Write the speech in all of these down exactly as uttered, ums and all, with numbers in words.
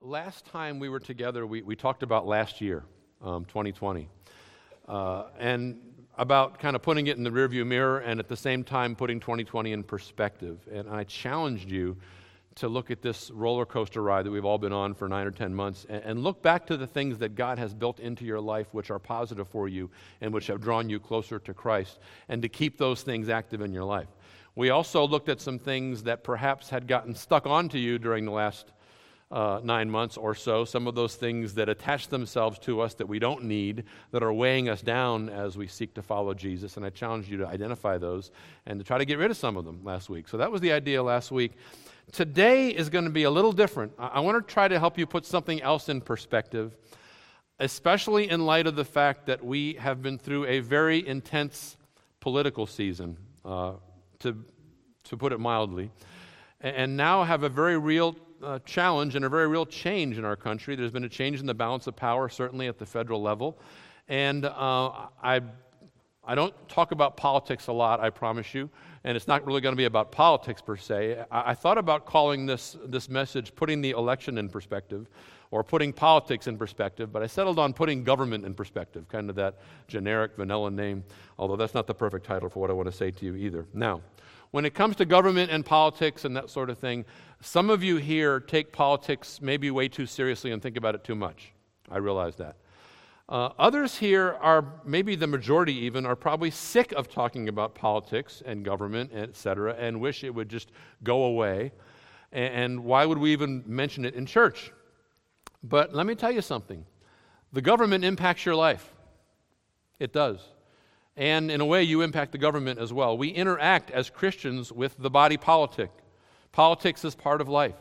last time we were together, we, we talked about last year, um, twenty twenty, uh, and about kind of putting it in the rearview mirror and at the same time putting twenty twenty in perspective. And I challenged you to look at this roller coaster ride that we've all been on for nine or ten months and, and look back to the things that God has built into your life which are positive for you and which have drawn you closer to Christ, and to keep those things active in your life. We also looked at some things that perhaps had gotten stuck onto you during the last uh, nine months or so, some of those things that attach themselves to us that we don't need, that are weighing us down as we seek to follow Jesus, and I challenged you to identify those and to try to get rid of some of them last week. So that was the idea last week. Today is going to be a little different. I, I want to try to help you put something else in perspective, especially in light of the fact that we have been through a very intense political season, uh, to to put it mildly, and, and now have a very real uh, challenge and a very real change in our country. There's been a change in the balance of power, certainly at the federal level, and uh, I I don't talk about politics a lot, I promise you, and it's not really going to be about politics per se. I, I thought about calling this this message putting the election in perspective, or putting politics in perspective, but I settled on putting government in perspective, kind of that generic vanilla name, although that's not the perfect title for what I want to say to you either. Now, when it comes to government and politics and that sort of thing, some of you here take politics maybe way too seriously and think about it too much. I realize that. Uh, others here are, maybe the majority even, are probably sick of talking about politics and government, et cetera, and wish it would just go away. And, and why would we even mention it in church? But let me tell you something. The government impacts your life. It does. And in a way, you impact the government as well. We interact as Christians with the body politic. Politics is part of life.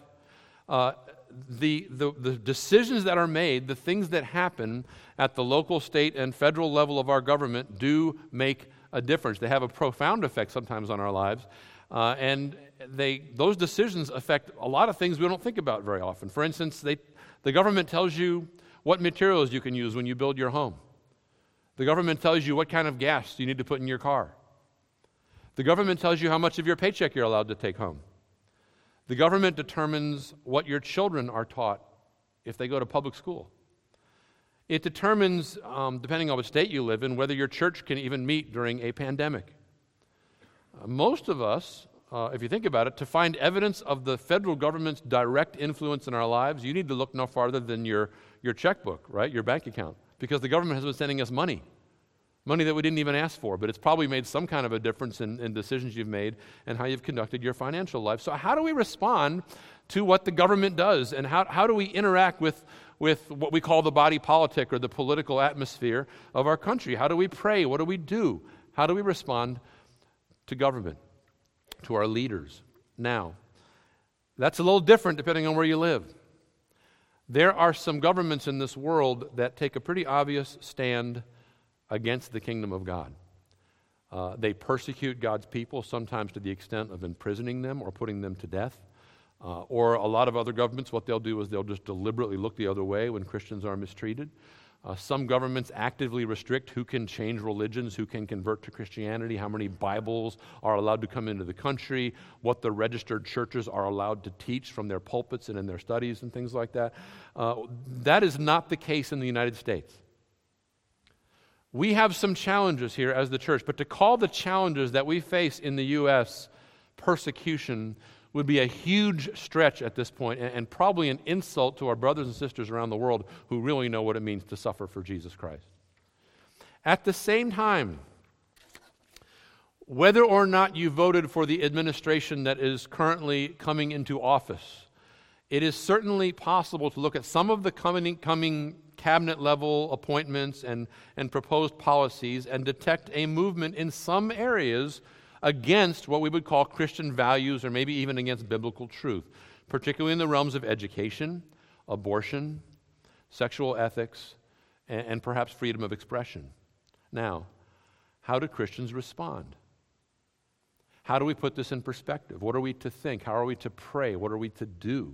Uh, The, the the decisions that are made, the things that happen at the local, state, and federal level of our government do make a difference. They have a profound effect sometimes on our lives, uh, and they those decisions affect a lot of things we don't think about very often. For instance, they the government tells you what materials you can use when you build your home. The government tells you what kind of gas you need to put in your car. The government tells you how much of your paycheck you're allowed to take home. The government determines what your children are taught if they go to public school. It determines, um, depending on what state you live in, whether your church can even meet during a pandemic. Uh, most of us, uh, if you think about it, to find evidence of the federal government's direct influence in our lives, you need to look no farther than your, your checkbook, right, your bank account, because the government has been sending us money. Money that we didn't even ask for, but it's probably made some kind of a difference in, in decisions you've made and how you've conducted your financial life. So how do we respond to what the government does, and how, how do we interact with, with what we call the body politic or the political atmosphere of our country? How do we pray? What do we do? How do we respond to government, to our leaders? Now, that's a little different depending on where you live. There are some governments in this world that take a pretty obvious stand against the kingdom of God. Uh, they persecute God's people, sometimes to the extent of imprisoning them or putting them to death. Uh, or a lot of other governments, what they'll do is they'll just deliberately look the other way when Christians are mistreated. Uh, some governments actively restrict who can change religions, who can convert to Christianity, how many Bibles are allowed to come into the country, what the registered churches are allowed to teach from their pulpits and in their studies and things like that. Uh, that is not the case in the United States. We have some challenges here as the church, but to call the challenges that we face in the U S persecution would be a huge stretch at this point, and, and probably an insult to our brothers and sisters around the world who really know what it means to suffer for Jesus Christ. At the same time, whether or not you voted for the administration that is currently coming into office, it is certainly possible to look at some of the coming coming. cabinet-level appointments and, and proposed policies and detect a movement in some areas against what we would call Christian values, or maybe even against biblical truth, particularly in the realms of education, abortion, sexual ethics, and, and perhaps freedom of expression. Now, how do Christians respond? How do we put this in perspective? What are we to think? How are we to pray? What are we to do?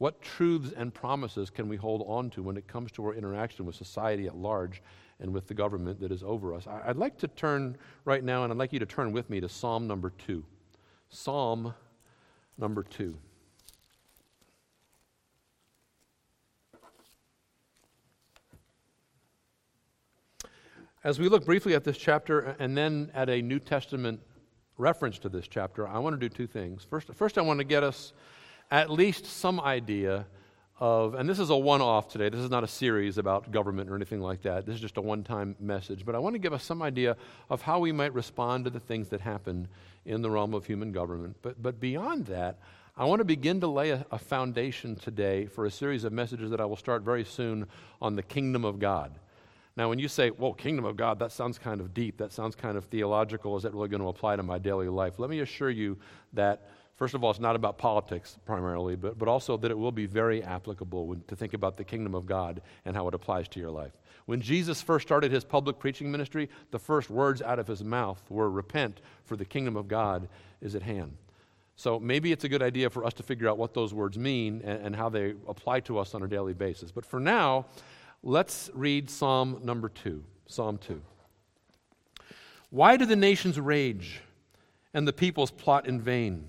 What truths and promises can we hold on to when it comes to our interaction with society at large and with the government that is over us? I'd like to turn right now, and I'd like you to turn with me to Psalm number two. Psalm number two. As we look briefly at this chapter and then at a New Testament reference to this chapter, I want to do two things. First, first I want to get us at least some idea of, and this is a one-off today, this is not a series about government or anything like that, this is just a one-time message, but I want to give us some idea of how we might respond to the things that happen in the realm of human government. But, but beyond that, I want to begin to lay a, a foundation today for a series of messages that I will start very soon on the kingdom of God. Now, when you say, well, kingdom of God, that sounds kind of deep, that sounds kind of theological, is that really going to apply to my daily life? Let me assure you that, first of all, it's not about politics primarily, but, but also that it will be very applicable when, to think about the kingdom of God and how it applies to your life. When Jesus first started his public preaching ministry, the first words out of his mouth were, repent, for the kingdom of God is at hand. So maybe it's a good idea for us to figure out what those words mean and, and how they apply to us on a daily basis. But for now, let's read Psalm number two, Psalm two. Why do the nations rage and the peoples plot in vain?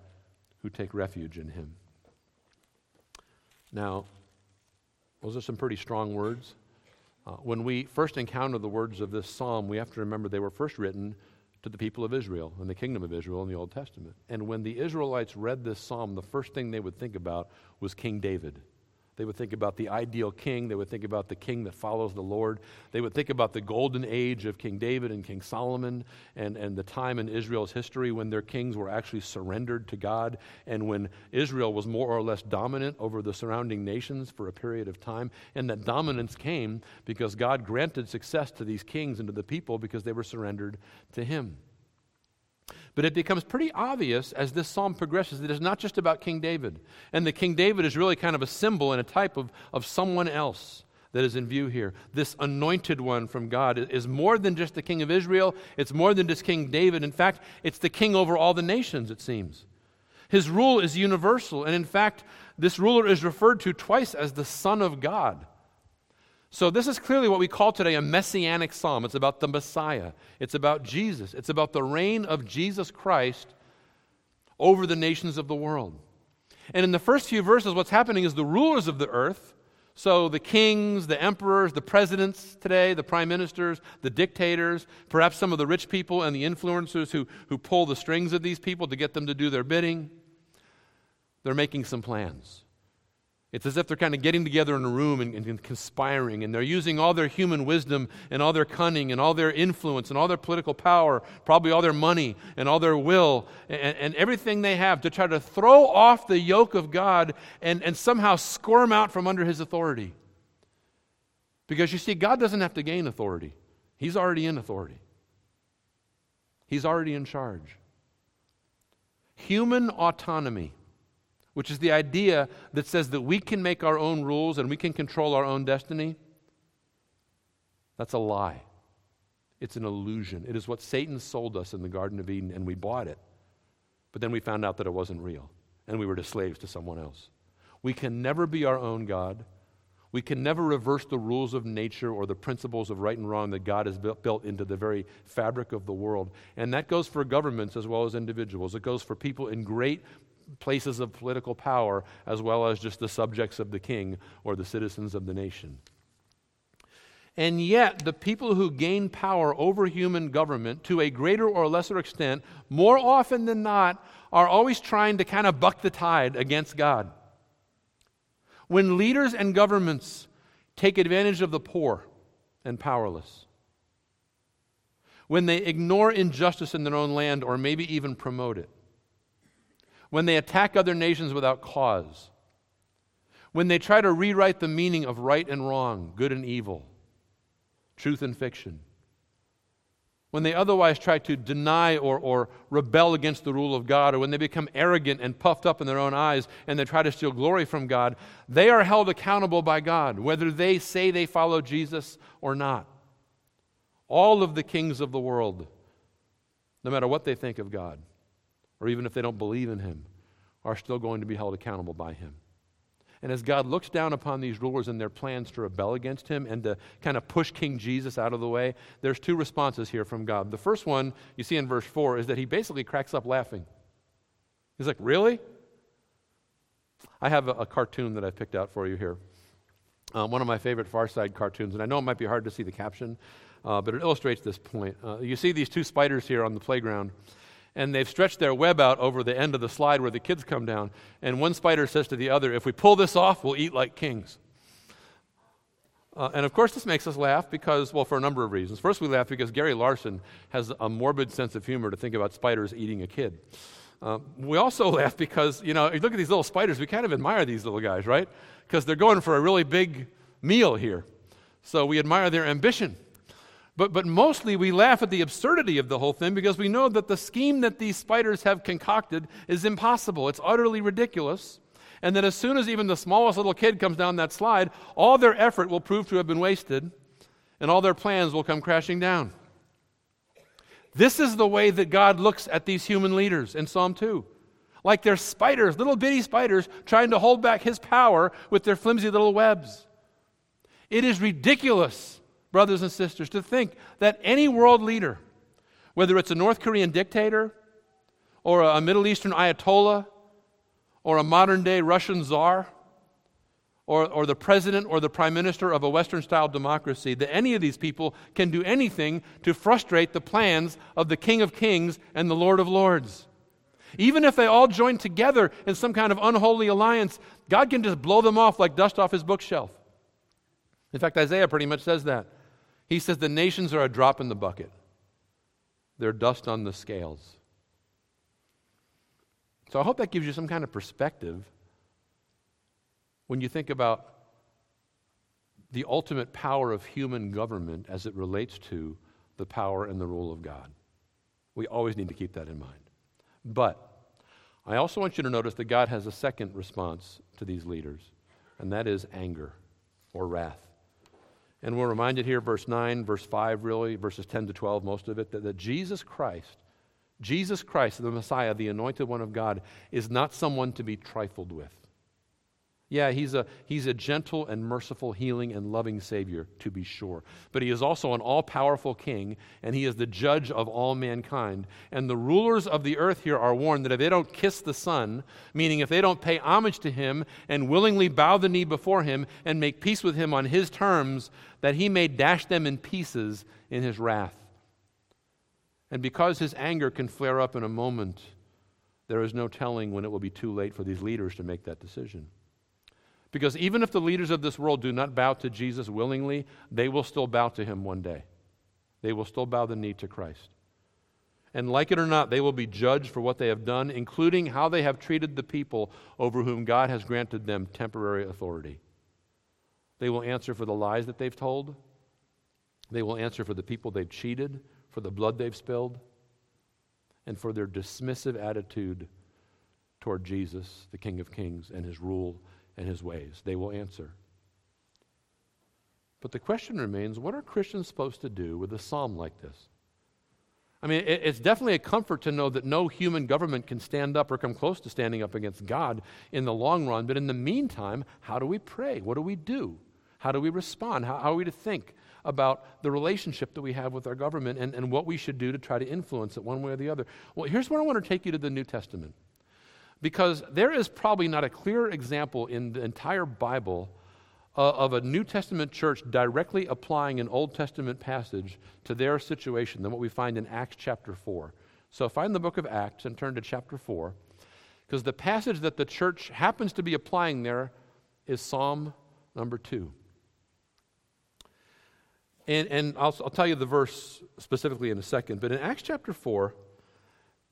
who take refuge in him. Now, those are some pretty strong words. Uh, when we first encounter the words of this psalm, we have to remember they were first written to the people of Israel and the kingdom of Israel in the Old Testament. And when the Israelites read this psalm, the first thing they would think about was King David. They would think about the ideal king. They would think about the king that follows the Lord. They would think about the golden age of King David and King Solomon and, and the time in Israel's history when their kings were actually surrendered to God and when Israel was more or less dominant over the surrounding nations for a period of time. And that dominance came because God granted success to these kings and to the people because they were surrendered to him. But it becomes pretty obvious as this psalm progresses that it's not just about King David. And the King David is really kind of a symbol and a type of, of someone else that is in view here. This anointed one from God is more than just the king of Israel. It's more than just King David. In fact, it's the king over all the nations, it seems. His rule is universal. And in fact, this ruler is referred to twice as the Son of God. So this is clearly what we call today a messianic psalm. It's about the Messiah. It's about Jesus. It's about the reign of Jesus Christ over the nations of the world. And in the first few verses, what's happening is the rulers of the earth, so the kings, the emperors, the presidents today, the prime ministers, the dictators, perhaps some of the rich people and the influencers who, who pull the strings of these people to get them to do their bidding, they're making some plans. It's as if they're kind of getting together in a room and, and conspiring, and they're using all their human wisdom and all their cunning and all their influence and all their political power, probably all their money and all their will and, and everything they have to try to throw off the yoke of God and, and somehow squirm out from under his authority. Because you see, God doesn't have to gain authority. He's already in authority. He's already in charge. Human autonomy, which is the idea that says that we can make our own rules and we can control our own destiny, that's a lie. It's an illusion. It is what Satan sold us in the Garden of Eden, and we bought it. But then we found out that it wasn't real, and we were just slaves to someone else. We can never be our own God. We can never reverse the rules of nature or the principles of right and wrong that God has built into the very fabric of the world. And that goes for governments as well as individuals. It goes for people in great places of political power as well as just the subjects of the king or the citizens of the nation. And yet, the people who gain power over human government to a greater or lesser extent, more often than not, are always trying to kind of buck the tide against God. When leaders and governments take advantage of the poor and powerless, when they ignore injustice in their own land or maybe even promote it, when they attack other nations without cause, when they try to rewrite the meaning of right and wrong, good and evil, truth and fiction, when they otherwise try to deny or, or rebel against the rule of God, or when they become arrogant and puffed up in their own eyes and they try to steal glory from God, they are held accountable by God, whether they say they follow Jesus or not. All of the kings of the world, no matter what they think of God, or even if they don't believe in Him, are still going to be held accountable by Him. And as God looks down upon these rulers and their plans to rebel against Him and to kind of push King Jesus out of the way, there's two responses here from God. The first one, you see in verse four, is that He basically cracks up laughing. He's like, really? I have a, a cartoon that I picked out for you here. Um, one of my favorite Far Side cartoons, and I know it might be hard to see the caption, uh, but it illustrates this point. Uh, you see these two spiders here on the playground, and they've stretched their web out over the end of the slide where the kids come down. And one spider says to the other, if we pull this off, we'll eat like kings. Uh, and of course, this makes us laugh because, well, for a number of reasons. First, we laugh because Gary Larson has a morbid sense of humor to think about spiders eating a kid. Uh, we also laugh because, you know, if you look at these little spiders, we kind of admire these little guys, right? Because they're going for a really big meal here. So we admire their ambition. But but mostly we laugh at the absurdity of the whole thing because we know that the scheme that these spiders have concocted is impossible. It's utterly ridiculous. And that as soon as even the smallest little kid comes down that slide, all their effort will prove to have been wasted and all their plans will come crashing down. This is the way that God looks at these human leaders in Psalm two. Like they're spiders, little bitty spiders, trying to hold back His power with their flimsy little webs. It is ridiculous, brothers and sisters, to think that any world leader, whether it's a North Korean dictator or a Middle Eastern Ayatollah or a modern-day Russian czar or, or the president or the prime minister of a Western-style democracy, that any of these people can do anything to frustrate the plans of the King of Kings and the Lord of Lords. Even if they all join together in some kind of unholy alliance, God can just blow them off like dust off His bookshelf. In fact, Isaiah pretty much says that. He says the nations are a drop in the bucket. They're dust on the scales. So I hope that gives you some kind of perspective when you think about the ultimate power of human government as it relates to the power and the rule of God. We always need to keep that in mind. But I also want you to notice that God has a second response to these leaders, and that is anger or wrath. And we're reminded here, verse nine, verse five really, verses ten to twelve, most of it, that, that Jesus Christ, Jesus Christ, the Messiah, the Anointed One of God, is not someone to be trifled with. Yeah, he's a, he's a gentle and merciful, healing and loving Savior, to be sure. But He is also an all-powerful King, and He is the judge of all mankind. And the rulers of the earth here are warned that if they don't kiss the Son, meaning if they don't pay homage to Him and willingly bow the knee before Him and make peace with Him on His terms, that He may dash them in pieces in His wrath. And because His anger can flare up in a moment, there is no telling when it will be too late for these leaders to make that decision. Because even if the leaders of this world do not bow to Jesus willingly, they will still bow to Him one day. They will still bow the knee to Christ. And like it or not, they will be judged for what they have done, including how they have treated the people over whom God has granted them temporary authority. They will answer for the lies that they've told. They will answer for the people they've cheated, for the blood they've spilled, and for their dismissive attitude toward Jesus, the King of Kings, and His rule and His ways. They will answer. But the question remains, what are Christians supposed to do with a psalm like this? I mean, it, it's definitely a comfort to know that no human government can stand up or come close to standing up against God in the long run, but in the meantime, how do we pray? What do we do? How do we respond? How, how are we to think about the relationship that we have with our government and, and what we should do to try to influence it one way or the other? Well, here's where I want to take you to the New Testament. Because there is probably not a clearer example in the entire Bible uh, of a New Testament church directly applying an Old Testament passage to their situation than what we find in Acts chapter four. So find the book of Acts and turn to chapter four, because the passage that the church happens to be applying there is Psalm number two. And, and I'll, I'll tell you the verse specifically in a second, but in Acts chapter four,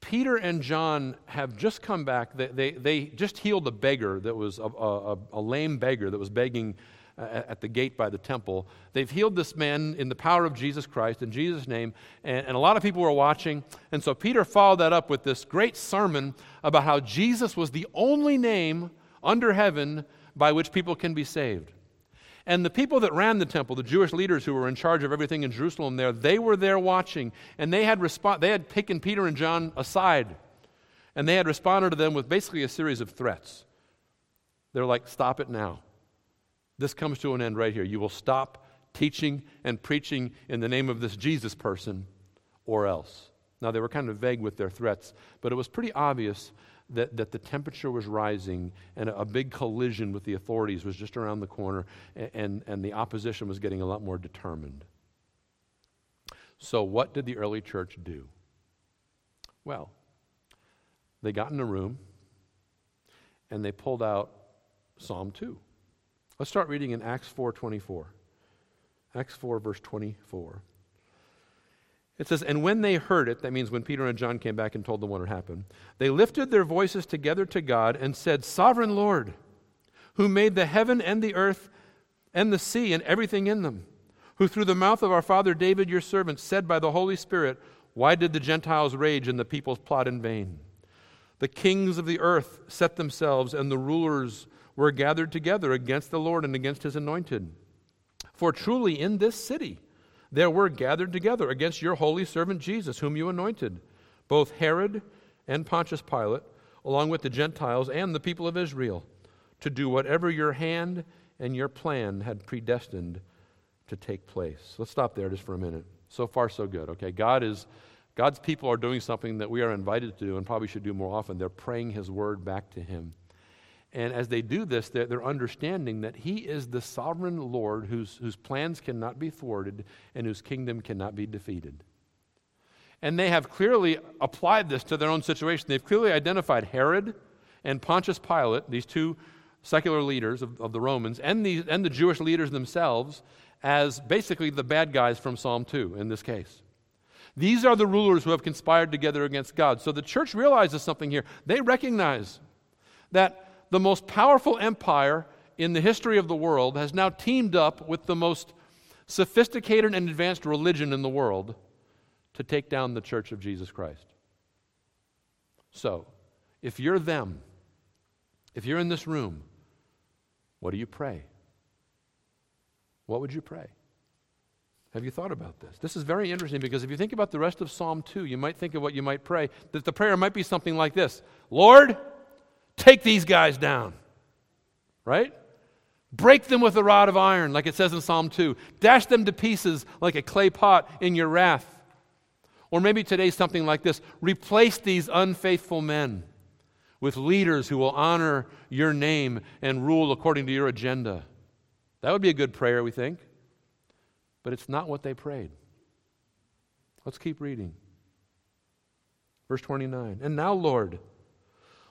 Peter and John have just come back. They, they, they just healed a beggar that was a, a, a lame beggar that was begging at the gate by the temple. They've healed this man in the power of Jesus Christ, in Jesus' name, and, and a lot of people were watching. And so Peter followed that up with this great sermon about how Jesus was the only name under heaven by which people can be saved. And the people that ran the temple, the Jewish leaders who were in charge of everything in Jerusalem there, they were there watching, and they had respond, they had taken Peter and John aside, and they had responded to them with basically a series of threats. They're like, stop it now. This comes to an end right here. You will stop teaching and preaching in the name of this Jesus person, or else. Now, they were kind of vague with their threats, but it was pretty obvious that, that the temperature was rising, and a, a big collision with the authorities was just around the corner, and, and, and the opposition was getting a lot more determined. So what did the early church do? Well, they got in a room, and they pulled out Psalm two. Let's start reading in Acts four twenty-four. Acts four, verse twenty-four. It says, "And when they heard it," that means when Peter and John came back and told them what had happened, "they lifted their voices together to God and said, 'Sovereign Lord, who made the heaven and the earth and the sea and everything in them, who through the mouth of our father David, your servant, said by the Holy Spirit, why did the Gentiles rage and the peoples plot in vain? The kings of the earth set themselves, and the rulers were gathered together against the Lord and against his anointed. For truly in this city there were gathered together against your holy servant Jesus, whom you anointed, both Herod and Pontius Pilate, along with the Gentiles and the people of Israel, to do whatever your hand and your plan had predestined to take place.'" Let's stop there just for a minute. So far, so good. Okay, God is, God's people are doing something that we are invited to do and probably should do more often. They're praying his word back to him. And as they do this, they're, they're understanding that he is the sovereign Lord whose, whose plans cannot be thwarted and whose kingdom cannot be defeated. And they have clearly applied this to their own situation. They've clearly identified Herod and Pontius Pilate, these two secular leaders of, of the Romans, and the, and the Jewish leaders themselves as basically the bad guys from Psalm two in this case. These are the rulers who have conspired together against God. So the church realizes something here. They recognize that the most powerful empire in the history of the world has now teamed up with the most sophisticated and advanced religion in the world to take down the Church of Jesus Christ. So, if you're them, if you're in this room, what do you pray? What would you pray? Have you thought about this? This is very interesting, because if you think about the rest of Psalm two, you might think of what you might pray, that the prayer might be something like this: Lord, take these guys down, right? Break them with a rod of iron, like it says in Psalm two. Dash them to pieces like a clay pot in your wrath. Or maybe today something like this: replace these unfaithful men with leaders who will honor your name and rule according to your agenda. That would be a good prayer, we think. But it's not what they prayed. Let's keep reading. Verse twenty-nine, "And now, Lord,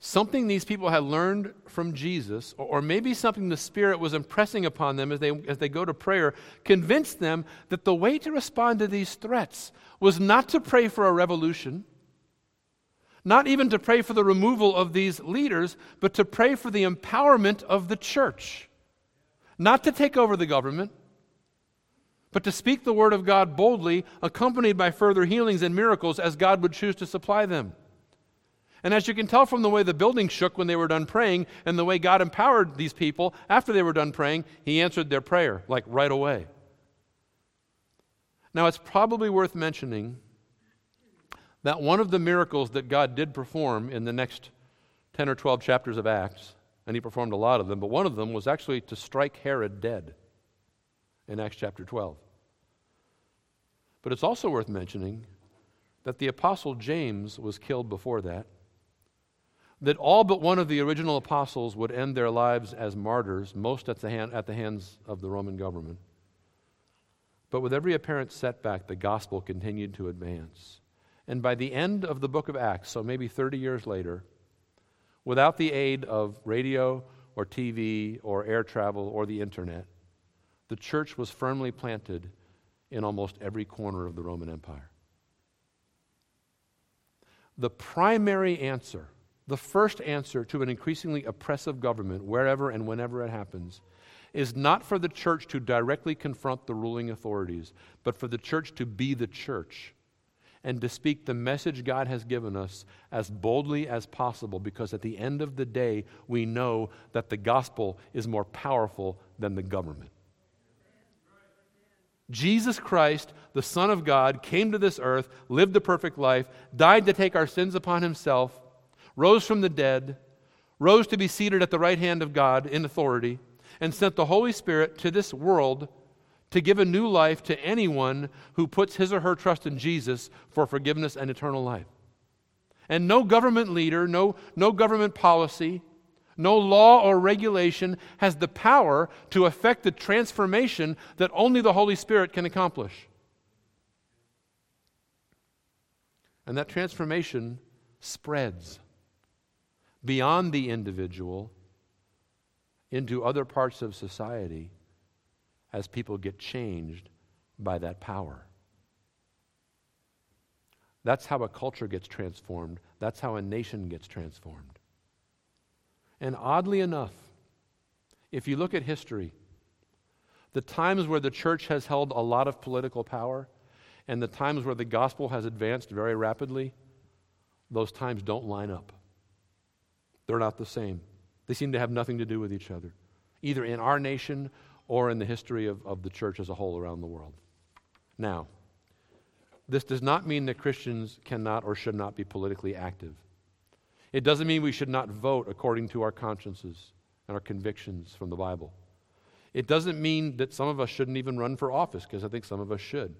something these people had learned from Jesus, or maybe something the Spirit was impressing upon them as they as they go to prayer, convinced them that the way to respond to these threats was not to pray for a revolution, not even to pray for the removal of these leaders, but to pray for the empowerment of the church. Not to take over the government, but to speak the word of God boldly, accompanied by further healings and miracles as God would choose to supply them. And as you can tell from the way the building shook when they were done praying, and the way God empowered these people after they were done praying, he answered their prayer, like right away. Now, it's probably worth mentioning that one of the miracles that God did perform in the next ten or twelve chapters of Acts, and he performed a lot of them, but one of them was actually to strike Herod dead in Acts chapter twelve. But it's also worth mentioning that the Apostle James was killed before that, that all but one of the original apostles would end their lives as martyrs, most at the, hand, at the hands of the Roman government. But with every apparent setback, the gospel continued to advance. And by the end of the book of Acts, so maybe thirty years later, without the aid of radio or T V or air travel or the internet, the church was firmly planted in almost every corner of the Roman Empire. The primary answer, the first answer to an increasingly oppressive government, wherever and whenever it happens, is not for the church to directly confront the ruling authorities, but for the church to be the church and to speak the message God has given us as boldly as possible, because at the end of the day, we know that the gospel is more powerful than the government. Jesus Christ, the Son of God, came to this earth, lived the perfect life, died to take our sins upon himself, rose from the dead, rose to be seated at the right hand of God in authority, and sent the Holy Spirit to this world to give a new life to anyone who puts his or her trust in Jesus for forgiveness and eternal life. And no government leader, no, no government policy, no law or regulation has the power to affect the transformation that only the Holy Spirit can accomplish. And that transformation spreads beyond the individual into other parts of society as people get changed by that power. That's how a culture gets transformed. That's how a nation gets transformed. And oddly enough, if you look at history, the times where the church has held a lot of political power and the times where the gospel has advanced very rapidly, those times don't line up. They're not the same. They seem to have nothing to do with each other, either in our nation or in the history of, of the church as a whole around the world. Now, this does not mean that Christians cannot or should not be politically active. It doesn't mean we should not vote according to our consciences and our convictions from the Bible. It doesn't mean that some of us shouldn't even run for office, because I think some of us should.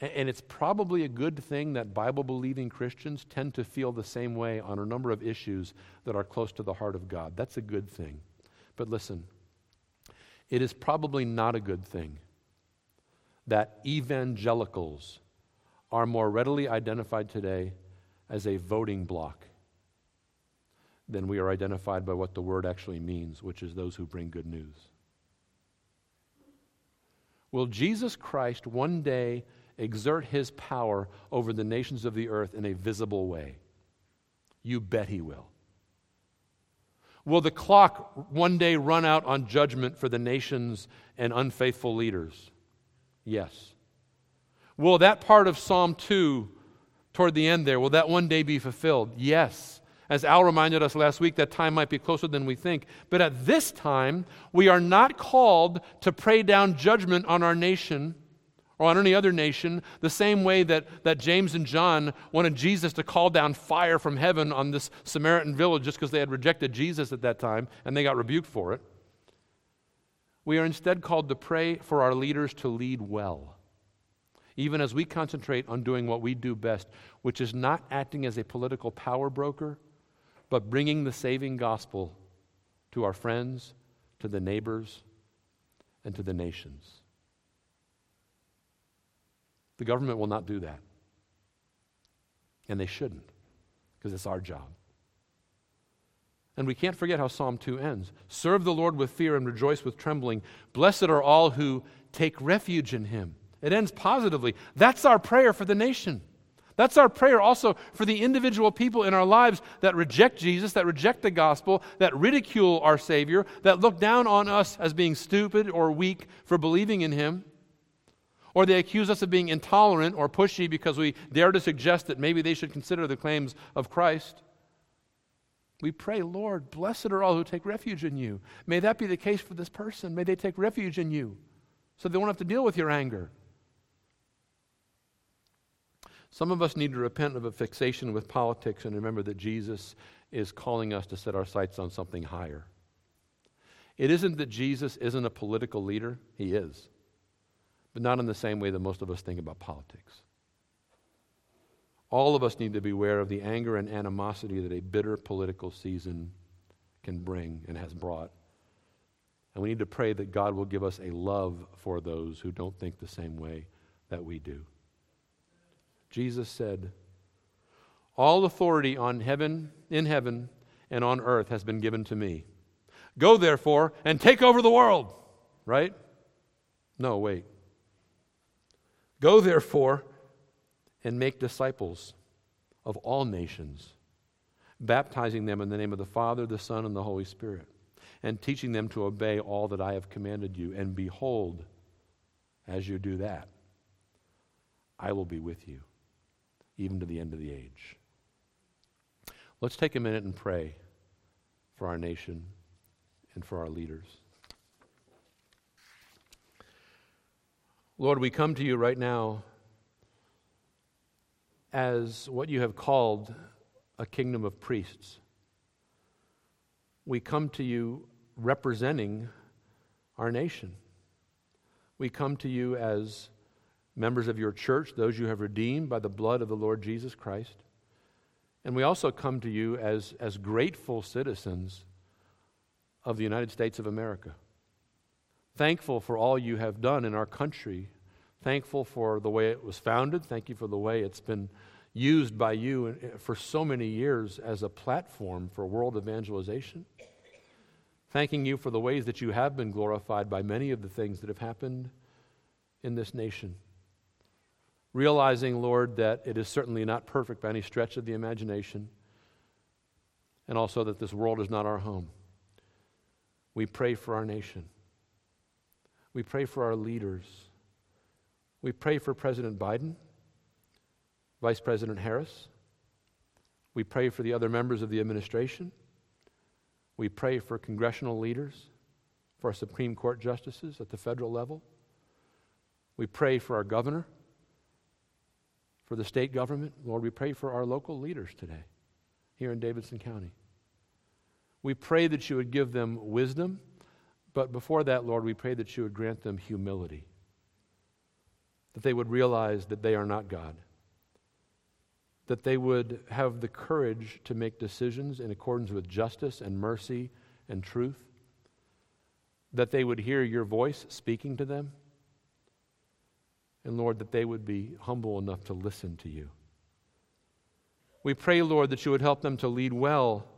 And, and it's probably a good thing that Bible-believing Christians tend to feel the same way on a number of issues that are close to the heart of God. That's a good thing. But listen, it is probably not a good thing that evangelicals are more readily identified today as a voting bloc than we are identified by what the word actually means, which is those who bring good news. Will Jesus Christ one day exert his power over the nations of the earth in a visible way? You bet he will. Will the clock one day run out on judgment for the nations and unfaithful leaders? Yes. Will that part of Psalm two toward the end there, will that one day be fulfilled? Yes. As Al reminded us last week, that time might be closer than we think. But at this time, we are not called to pray down judgment on our nation or on any other nation, the same way that, that James and John wanted Jesus to call down fire from heaven on this Samaritan village just because they had rejected Jesus at that time and they got rebuked for it. We are instead called to pray for our leaders to lead well, even as we concentrate on doing what we do best, which is not acting as a political power broker, but bringing the saving gospel to our friends, to the neighbors, and to the nations. The government will not do that. And they shouldn't, because it's our job. And we can't forget how Psalm two ends. Serve the Lord with fear and rejoice with trembling. Blessed are all who take refuge in him. It ends positively. That's our prayer for the nation. That's our prayer also for the individual people in our lives that reject Jesus, that reject the gospel, that ridicule our Savior, that look down on us as being stupid or weak for believing in him. Or they accuse us of being intolerant or pushy because we dare to suggest that maybe they should consider the claims of Christ. We pray, Lord, blessed are all who take refuge in you. May that be the case for this person. May they take refuge in you so they won't have to deal with your anger. Some of us need to repent of a fixation with politics and remember that Jesus is calling us to set our sights on something higher. It isn't that Jesus isn't a political leader. He is. but not in the same way that most of us think about politics. All of us need to be aware of the anger and animosity that a bitter political season can bring and has brought. And we need to pray that God will give us a love for those who don't think the same way that we do. Jesus said, "All authority on heaven, in heaven and on earth has been given to me. Go therefore and take over the world." Right? No, wait. "Go therefore and make disciples of all nations, baptizing them in the name of the Father, the Son, and the Holy Spirit, and teaching them to obey all that I have commanded you. And behold, as you do that, I will be with you, even to the end of the age." Let's take a minute and pray for our nation and for our leaders. Lord, we come to you right now as what you have called a kingdom of priests. We come to you representing our nation. We come to you as members of your church, those you have redeemed by the blood of the Lord Jesus Christ. And we also come to you as, as grateful citizens of the United States of America, thankful for all you have done in our country, thankful for the way it was founded. Thank you for the way it's been used by you for so many years as a platform for world evangelization. Thanking you for the ways that you have been glorified by many of the things that have happened in this nation. Realizing, Lord, that it is certainly not perfect by any stretch of the imagination, and also that this world is not our home. We pray for our nation. We pray for our leaders. We pray for President Biden, Vice President Harris. We pray for the other members of the administration. We pray for congressional leaders, for our Supreme Court justices at the federal level. We pray for our governor, for the state government. Lord, we pray for our local leaders today here in Davidson County. We pray that you would give them wisdom, but before that, Lord, we pray that you would grant them humility, that they would realize that they are not God, that they would have the courage to make decisions in accordance with justice and mercy and truth, that they would hear your voice speaking to them, and Lord, that they would be humble enough to listen to you. We pray, Lord, that you would help them to lead well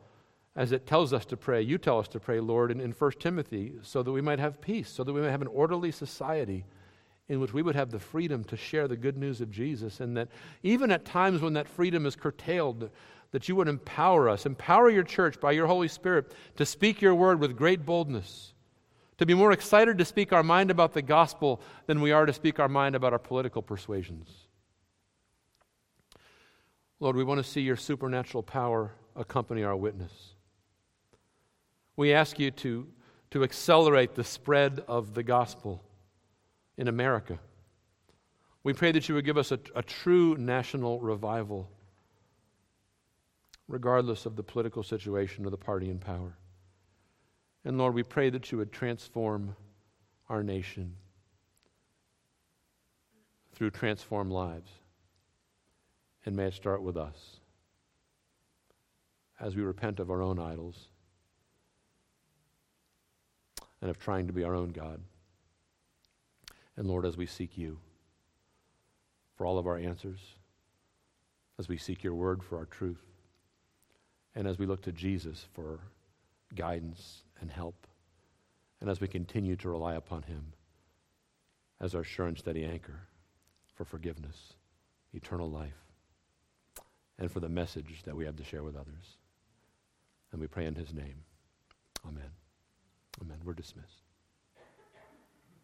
as it tells us to pray. You tell us to pray, Lord, in, in First Timothy, so that we might have peace, so that we might have an orderly society in which we would have the freedom to share the good news of Jesus, and that even at times when that freedom is curtailed, that you would empower us, empower your church by your Holy Spirit to speak your word with great boldness, to be more excited to speak our mind about the gospel than we are to speak our mind about our political persuasions. Lord, we want to see your supernatural power accompany our witness. We ask you to, to accelerate the spread of the gospel in America. We pray that you would give us a, a true national revival, regardless of the political situation or the party in power. And Lord, we pray that you would transform our nation through transformed lives. And may it start with us as we repent of our own idols and of trying to be our own God. And Lord, as we seek you for all of our answers, as we seek your word for our truth, and as we look to Jesus for guidance and help, and as we continue to rely upon him as our sure and steady anchor for forgiveness, eternal life, and for the message that we have to share with others. And we pray in his name. Amen. Amen. We're dismissed.